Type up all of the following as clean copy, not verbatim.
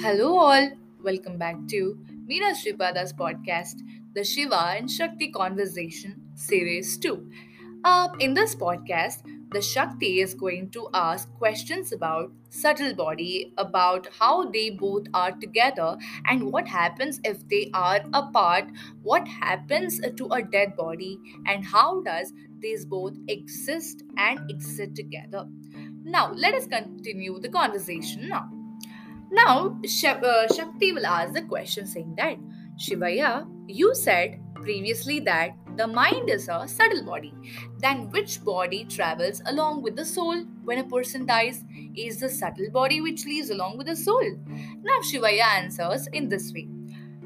Hello all, welcome back to Meera Sripada's podcast, The Shiva and Shakti Conversation Series 2. In this podcast, the Shakti is going to ask questions about subtle body, about how they both are together and what happens if they are apart, what happens to a dead body and how does these both exist and exist together. Now, let us continue the conversation now. Now, Shakti will ask the question saying that, Shivaya, you said previously that the mind is a subtle body. Then which body travels along with the soul when a person dies? Is the subtle body which leaves along with the soul? Now, Shivaya answers in this way.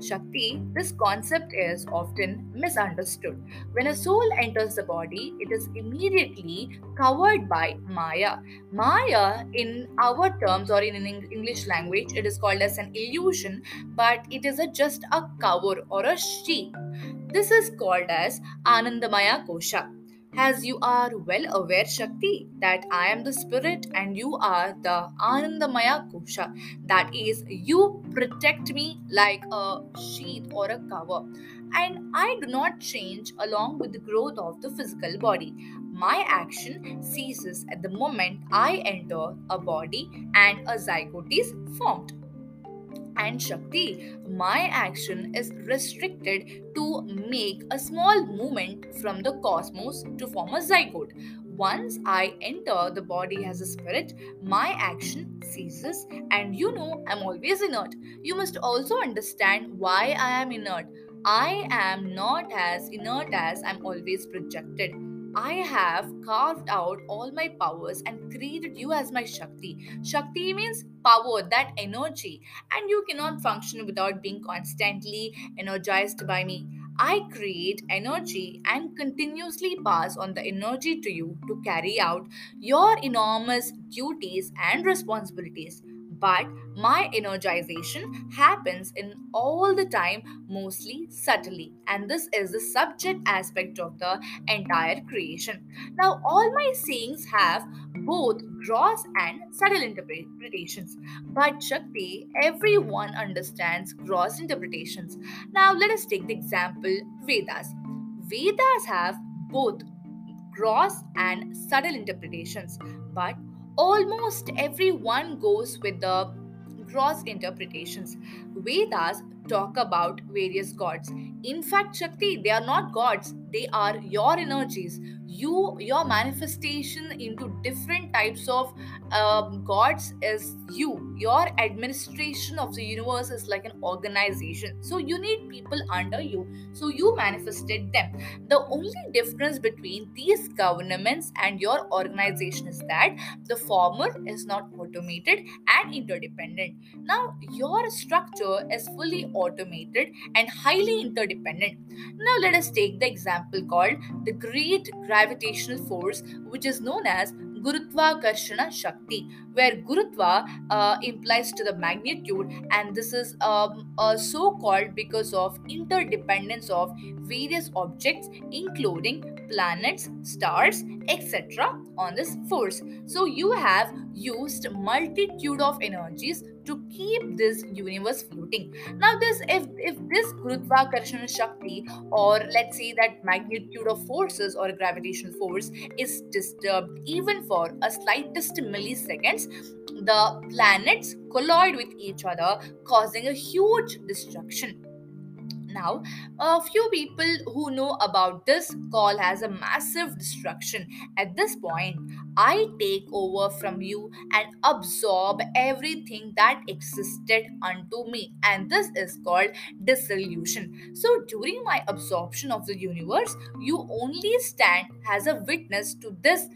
Shakti, this concept is often misunderstood. When a soul enters the body, it is immediately covered by Maya. Maya, in our terms or in English language, it is called as an illusion, but it is just a cover or a sheet. This is called as Anandamaya Kosha. As you are well aware, Shakti, that I am the spirit and you are the Anandamaya Kosha. That is, you protect me like a sheath or a cover. And I do not change along with the growth of the physical body. My action ceases at the moment I enter a body and a zygote is formed. And Shakti, my action is restricted to make a small movement from the cosmos to form a zygote. Once I enter the body as a spirit, my action ceases and you know I'm always inert. You must also understand why I am inert. I am not as inert as I'm always projected. I have carved out all my powers and created you as my Shakti. Shakti means power, that energy. And you cannot function without being constantly energized by me. I create energy and continuously pass on the energy to you to carry out your enormous duties and responsibilities. But my energization happens in all the time, mostly subtly. And this is the subject aspect of the entire creation. Now, all my sayings have both gross and subtle interpretations. But Shakti, everyone understands gross interpretations. Now, let us take the example Vedas. Vedas have both gross and subtle interpretations. But almost everyone goes with the gross interpretations. Vedas talk about various gods. In fact, Shakti, they are not gods. They are your energies. Your manifestation into different types of gods is you. Your administration of the universe is like an organization. So you need people under you. So you manifested them. The only difference between these governments and your organization is that the former is not automated and interdependent. Now, your structure is fully automated and highly interdependent. Now, let us take the example called the great gravitational force, which is known as Gurutvakarshana Shakti, where Gurutva implies to the magnitude, and this is so called because of interdependence of various objects including planets, stars, etc. on this force. So you have used multitude of energies to keep this universe floating. Now this, if this Gurutvakarshana Shakti, or let's say that magnitude of forces or gravitational force, is disturbed even for a slightest milliseconds, the planets collide with each other, causing a huge destruction. Now, a few people who know about this call as a massive destruction. At this point, I take over from you and absorb everything that existed unto me. And this is called dissolution. So during my absorption of the universe, you only stand as a witness to this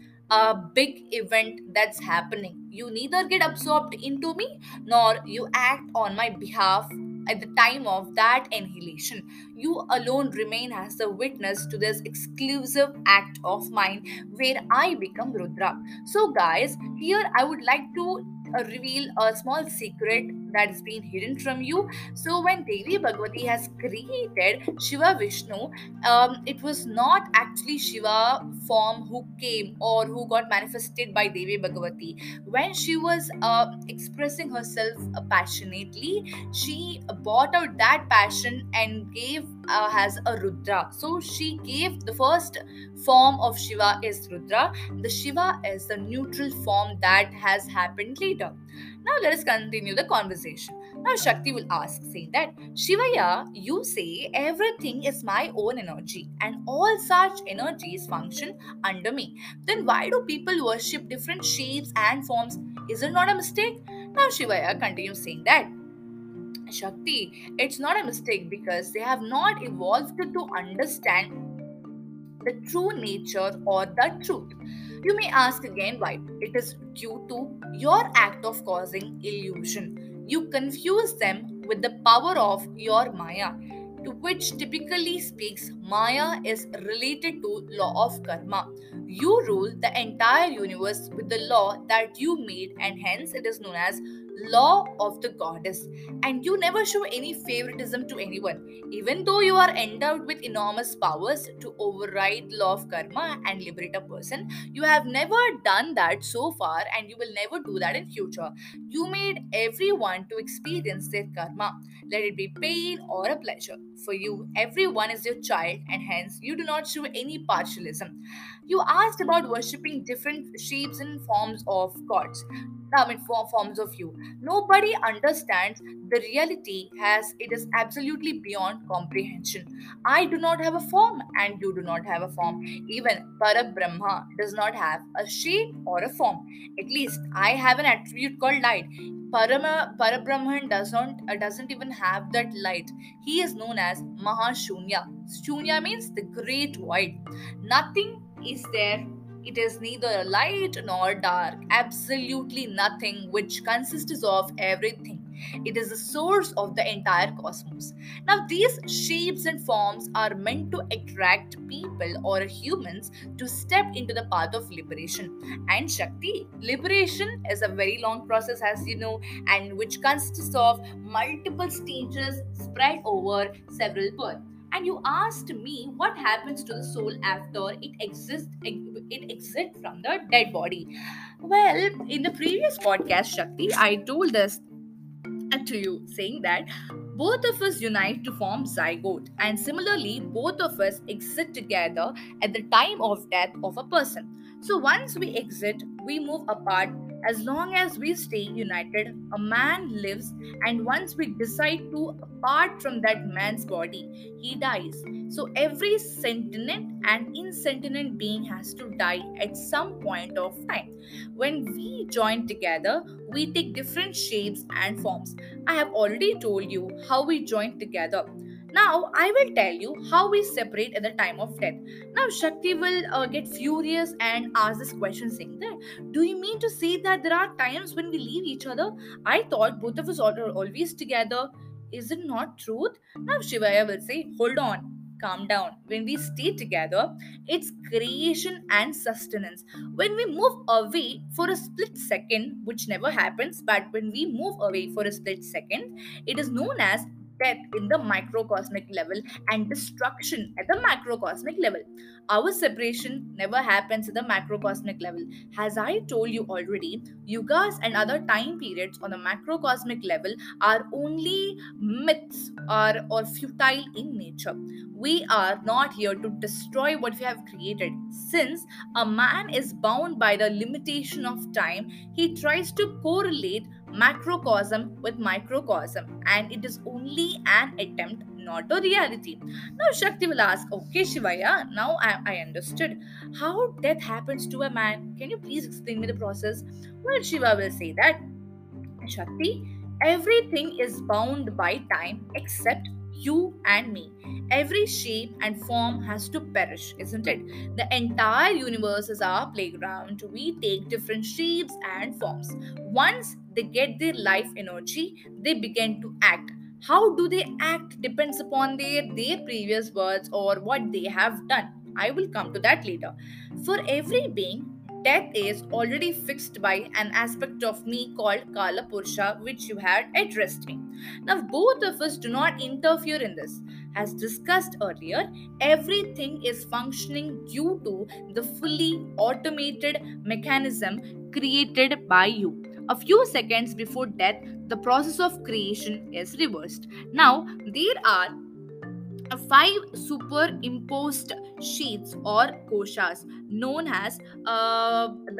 big event that's happening. You neither get absorbed into me nor you act on my behalf. At the time of that annihilation, you alone remain as the witness to this exclusive act of mine where I become Rudra. So guys, here I would like to reveal a small secret that's been hidden from you. So when Devi Bhagavati has created Shiva Vishnu, it was not actually Shiva form who came or who got manifested by Devi Bhagavati. When she was expressing herself passionately, she brought out that passion and gave as a Rudra. So she gave the first form of Shiva is Rudra. The Shiva is the neutral form that has happened later. Now let us continue the conversation. Now Shakti will ask, saying that, Shivaya, you say everything is my own energy and all such energies function under me. Then why do people worship different shapes and forms? Is it not a mistake? Now Shivaya continues saying that, Shakti, it's not a mistake because they have not evolved to understand the true nature or the truth. You may ask again why. It is due to your act of causing illusion. You confuse them with the power of your Maya, to which typically speaks Maya is related to law of karma. You rule the entire universe with the law that you made, and hence it is known as law of the goddess, and you never show any favoritism to anyone, even though you are endowed with enormous powers to override law of karma and liberate a person. You have never done that so far, and you will never do that in future. You made everyone to experience their karma, let it be pain or a pleasure. For you, everyone is your child, and hence you do not show any partialism. You asked about worshipping different shapes and forms of gods. Forms of you. Nobody understands the reality as it is absolutely beyond comprehension. I do not have a form and you do not have a form. Even Parabrahma does not have a shape or a form. At least I have an attribute called light. Parabrahman doesn't even have that light. He is known as Mahashunya. Shunya means the great void. Nothing is there. It is neither light nor dark, absolutely nothing, which consists of everything. It is the source of the entire cosmos. Now, these shapes and forms are meant to attract people or humans to step into the path of liberation. And Shakti, liberation is a very long process, as you know, and which consists of multiple stages spread over several births. And you asked me what happens to the soul after it exits from the dead body. Well, in the previous podcast, Shakti, I told this to you, saying that both of us unite to form zygote, and similarly, both of us exit together at the time of death of a person. So once we exit, we move apart. As long as we stay united, a man lives, and once we decide to apart from that man's body, he dies. So every sentient and insentient being has to die at some point of time. When we join together, we take different shapes and forms. I have already told you how we join together. Now, I will tell you how we separate at the time of death. Now, Shakti will get furious and ask this question, saying that, do you mean to say that there are times when we leave each other? I thought both of us are always together. Is it not truth? Now, Shivaya will say, hold on, calm down. When we stay together, it's creation and sustenance. When we move away for a split second, which never happens, but when we move away for a split second, it is known as death in the microcosmic level and destruction at the macrocosmic level. Our separation never happens at the macrocosmic level. As I told you already, yugas and other time periods on the macrocosmic level are only myths or futile in nature. We are not here to destroy what we have created. Since a man is bound by the limitation of time, he tries to correlate macrocosm with microcosm, and it is only an attempt, not a reality. Now Shakti will ask, okay Shivaya, now I understood how death happens to a man. Can you please explain me the process? Well, Shiva will say that, Shakti, everything is bound by time except you and me. Every shape and form has to perish, isn't it? The entire universe is our playground. We take different shapes and forms. Once they get their life energy, they begin to act. How do they act depends upon their previous births or what they have done. I will come to that later. For every being, death is already fixed by an aspect of me called Kala Pursha, which you had addressed me. Now, both of us do not interfere in this. As discussed earlier, everything is functioning due to the fully automated mechanism created by you. A few seconds before death, the process of creation is reversed. Now, there are 5 superimposed sheets or koshas known as the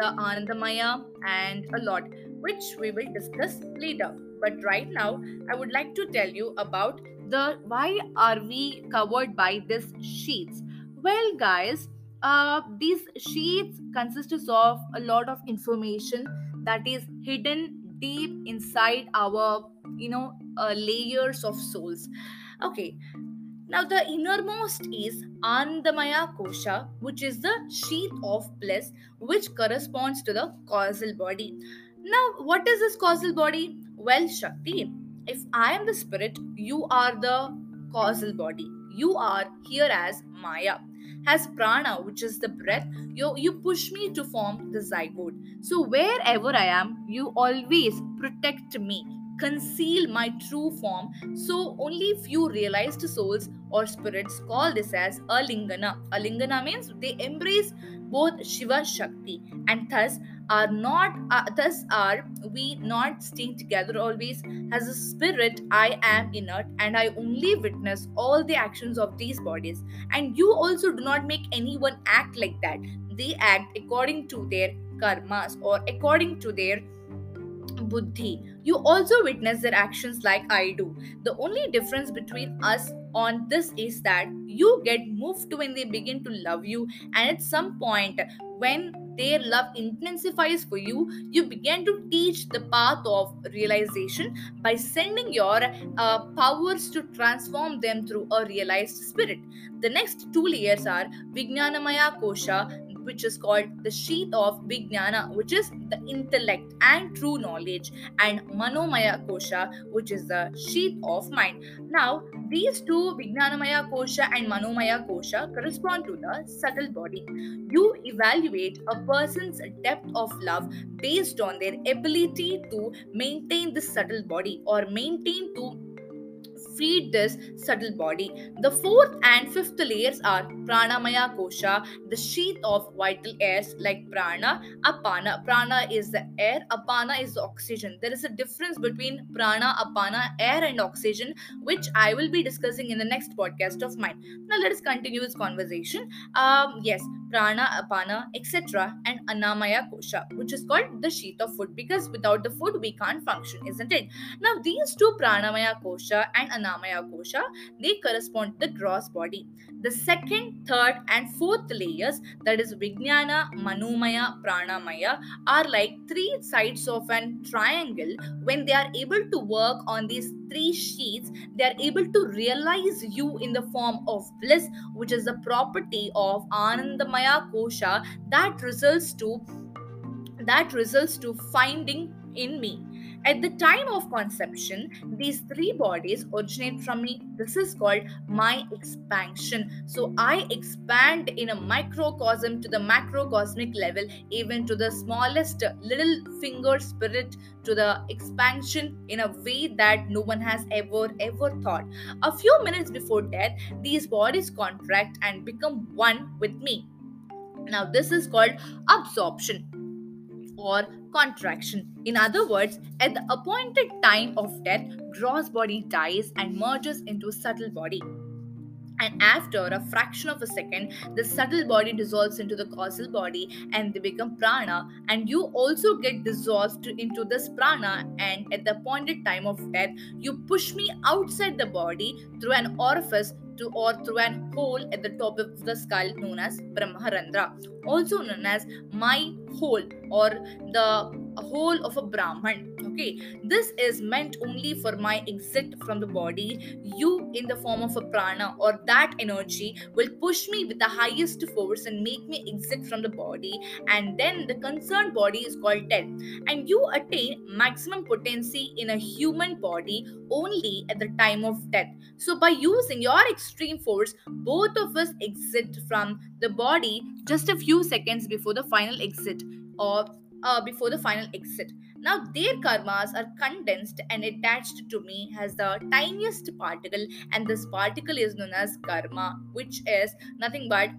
Anandamaya and a lot, which we will discuss later. But right now, I would like to tell you about the why are we covered by these sheets. Well, guys, these sheets consists of a lot of information that is hidden deep inside our, layers of souls. Okay. Now, the innermost is Anandamaya Kosha, which is the sheath of bliss, which corresponds to the causal body. Now, what is this causal body? Well, Shakti, if I am the spirit, you are the causal body. You are here as Maya. As prana, which is the breath, you push me to form the zygote. So wherever I am, you always protect me, conceal my true form. So only few realized souls or spirits call this as Alingana. Alingana means they embrace both Shiva Shakti, and thus are we not staying together always. As a spirit, I am inert and I only witness all the actions of these bodies. And you also do not make anyone act like that. They act according to their karmas or according to their buddhi. You also witness their actions like I do. The only difference between us on this is that you get moved to when they begin to love you, and at some point when their love intensifies for you, you begin to teach the path of realization by sending your powers to transform them through a realized spirit. The next 2 layers are Vijnanamaya Kosha, which is called the sheath of Vijnana, which is the intellect and true knowledge, and Manomaya Kosha, which is the sheath of mind. Now, these 2, Vijnanamaya Kosha and Manomaya Kosha, correspond to the subtle body. You evaluate a person's depth of love based on their ability to maintain the subtle body or maintain to feed this subtle body. The 4th and 5th layers are Pranamaya Kosha, the sheath of vital airs like prana, apana. Prana is the air, apana is the oxygen. There is a difference between prana, apana, air and oxygen, which I will be discussing in the next podcast of mine. Now let us continue this conversation. Prana, apana, etc. and Annamaya Kosha, which is called the sheath of food, because without the food we can't function, isn't it? Now these 2, Pranamaya Kosha and Annamaya Kosha, they correspond to the gross body. The 2nd, 3rd and 4th layers, that is Vijnana, Manomaya, Pranamaya, are like 3 sides of an triangle. When they are able to work on these 3 sheaths, they are able to realize you in the form of bliss, which is the property of Anandamaya Kosha that results to finding in me. At the time of conception, these 3 bodies originate from me. This is called my expansion. So I expand in a microcosm to the macrocosmic level, even to the smallest little finger spirit, to the expansion in a way that no one has ever thought. A few minutes before death, these bodies contract and become one with me. Now this is called absorption or contraction. In other words, at the appointed time of death, gross body dies and merges into subtle body. And after a fraction of a second, the subtle body dissolves into the causal body and they become prana, and you also get dissolved into this prana, and at the appointed time of death, you push me outside the body through an orifice or through an hole at the top of the skull known as Brahmarandra, also known as my hole or the whole of a Brahman. Okay, this is meant only for my exit from the body. You, in the form of a prana or that energy, will push me with the highest force and make me exit from the body, and then the concerned body is called death. And you attain maximum potency in a human body only at the time of death. So by using your extreme force, both of us exit from the body just a few seconds before the final exit Now, their karmas are condensed and attached to me as the tiniest particle, and this particle is known as karma, which is nothing but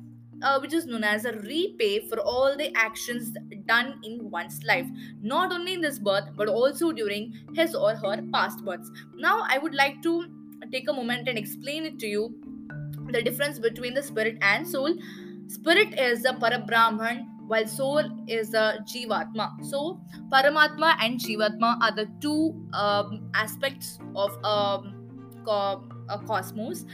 which is known as a repay for all the actions done in one's life, not only in this birth but also during his or her past births. Now, I would like to take a moment and explain it to you, the difference between the spirit and soul. Spirit is the Parabrahman, while soul is the Jivatma. So, Paramatma and Jivatma are the two aspects of a cosmos,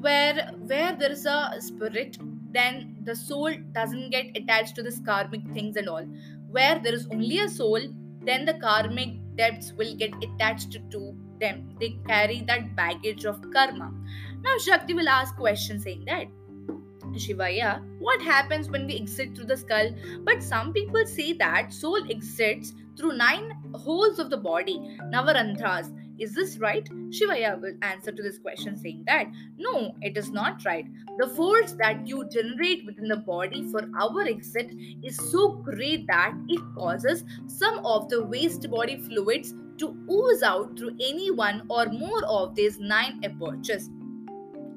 where there is a spirit, then the soul doesn't get attached to this karmic things and all. Where there is only a soul, then the karmic debts will get attached to them. They carry that baggage of karma. Now, Shakti will ask questions saying that, Shivaya, what happens when we exit through the skull? But some people say that soul exits through 9 holes of the body, Navarandhas. Is this right? Shivaya will answer to this question saying that, no, it is not right. The force that you generate within the body for our exit is so great that it causes some of the waste body fluids to ooze out through any one or more of these 9 apertures.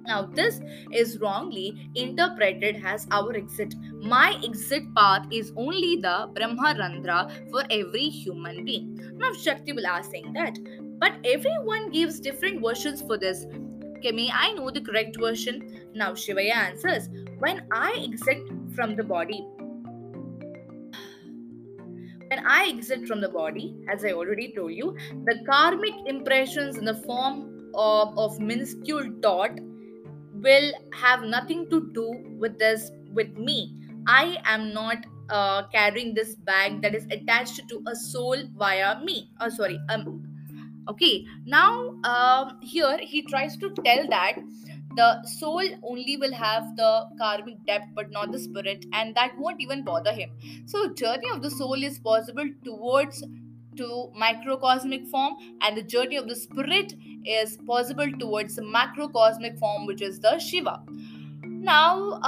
Now, this is wrongly interpreted as our exit. My exit path is only the Brahmarandra for every human being. Now, Shakti will ask saying that, but everyone gives different versions for this. May I know the correct version? Now, Shivaya answers, when I exit from the body, as I already told you, the karmic impressions in the form of minuscule dot will have nothing to do with this, with me. I am not carrying this bag that is attached to a soul via me. Here he tries to tell that the soul only will have the karmic debt but not the spirit, and that won't even bother him. So journey of the soul is possible towards to microcosmic form, and the journey of the spirit is possible towards the macrocosmic form, which is the Shiva. Now,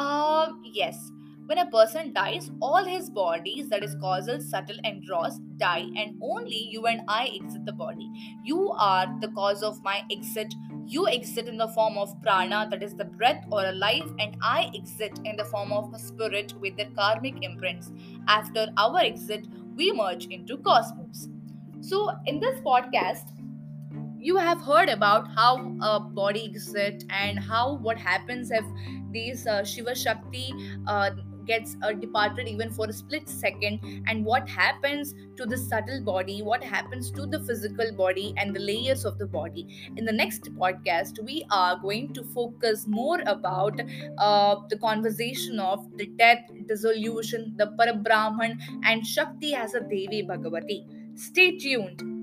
yes, when a person dies, all his bodies, that is causal, subtle and gross, die, and only you and I exit the body. You are the cause of my exit. You exit in the form of prana, that is the breath or a life, and I exit in the form of a spirit with their karmic imprints. After our exit, we merge into cosmos. So in this podcast, you have heard about how a body exists and how what happens if these Shiva Shakti gets departed even for a split second, and what happens to the subtle body, what happens to the physical body and the layers of the body. In the next podcast, we are going to focus more about the conversation of the death, dissolution, the Parabrahman and Shakti as a Devi Bhagavati. Stay tuned.